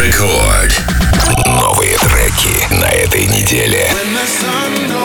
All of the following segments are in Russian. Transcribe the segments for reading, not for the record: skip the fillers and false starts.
Record. Новые треки на этой неделе. Sun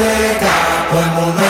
música, todo el mundo.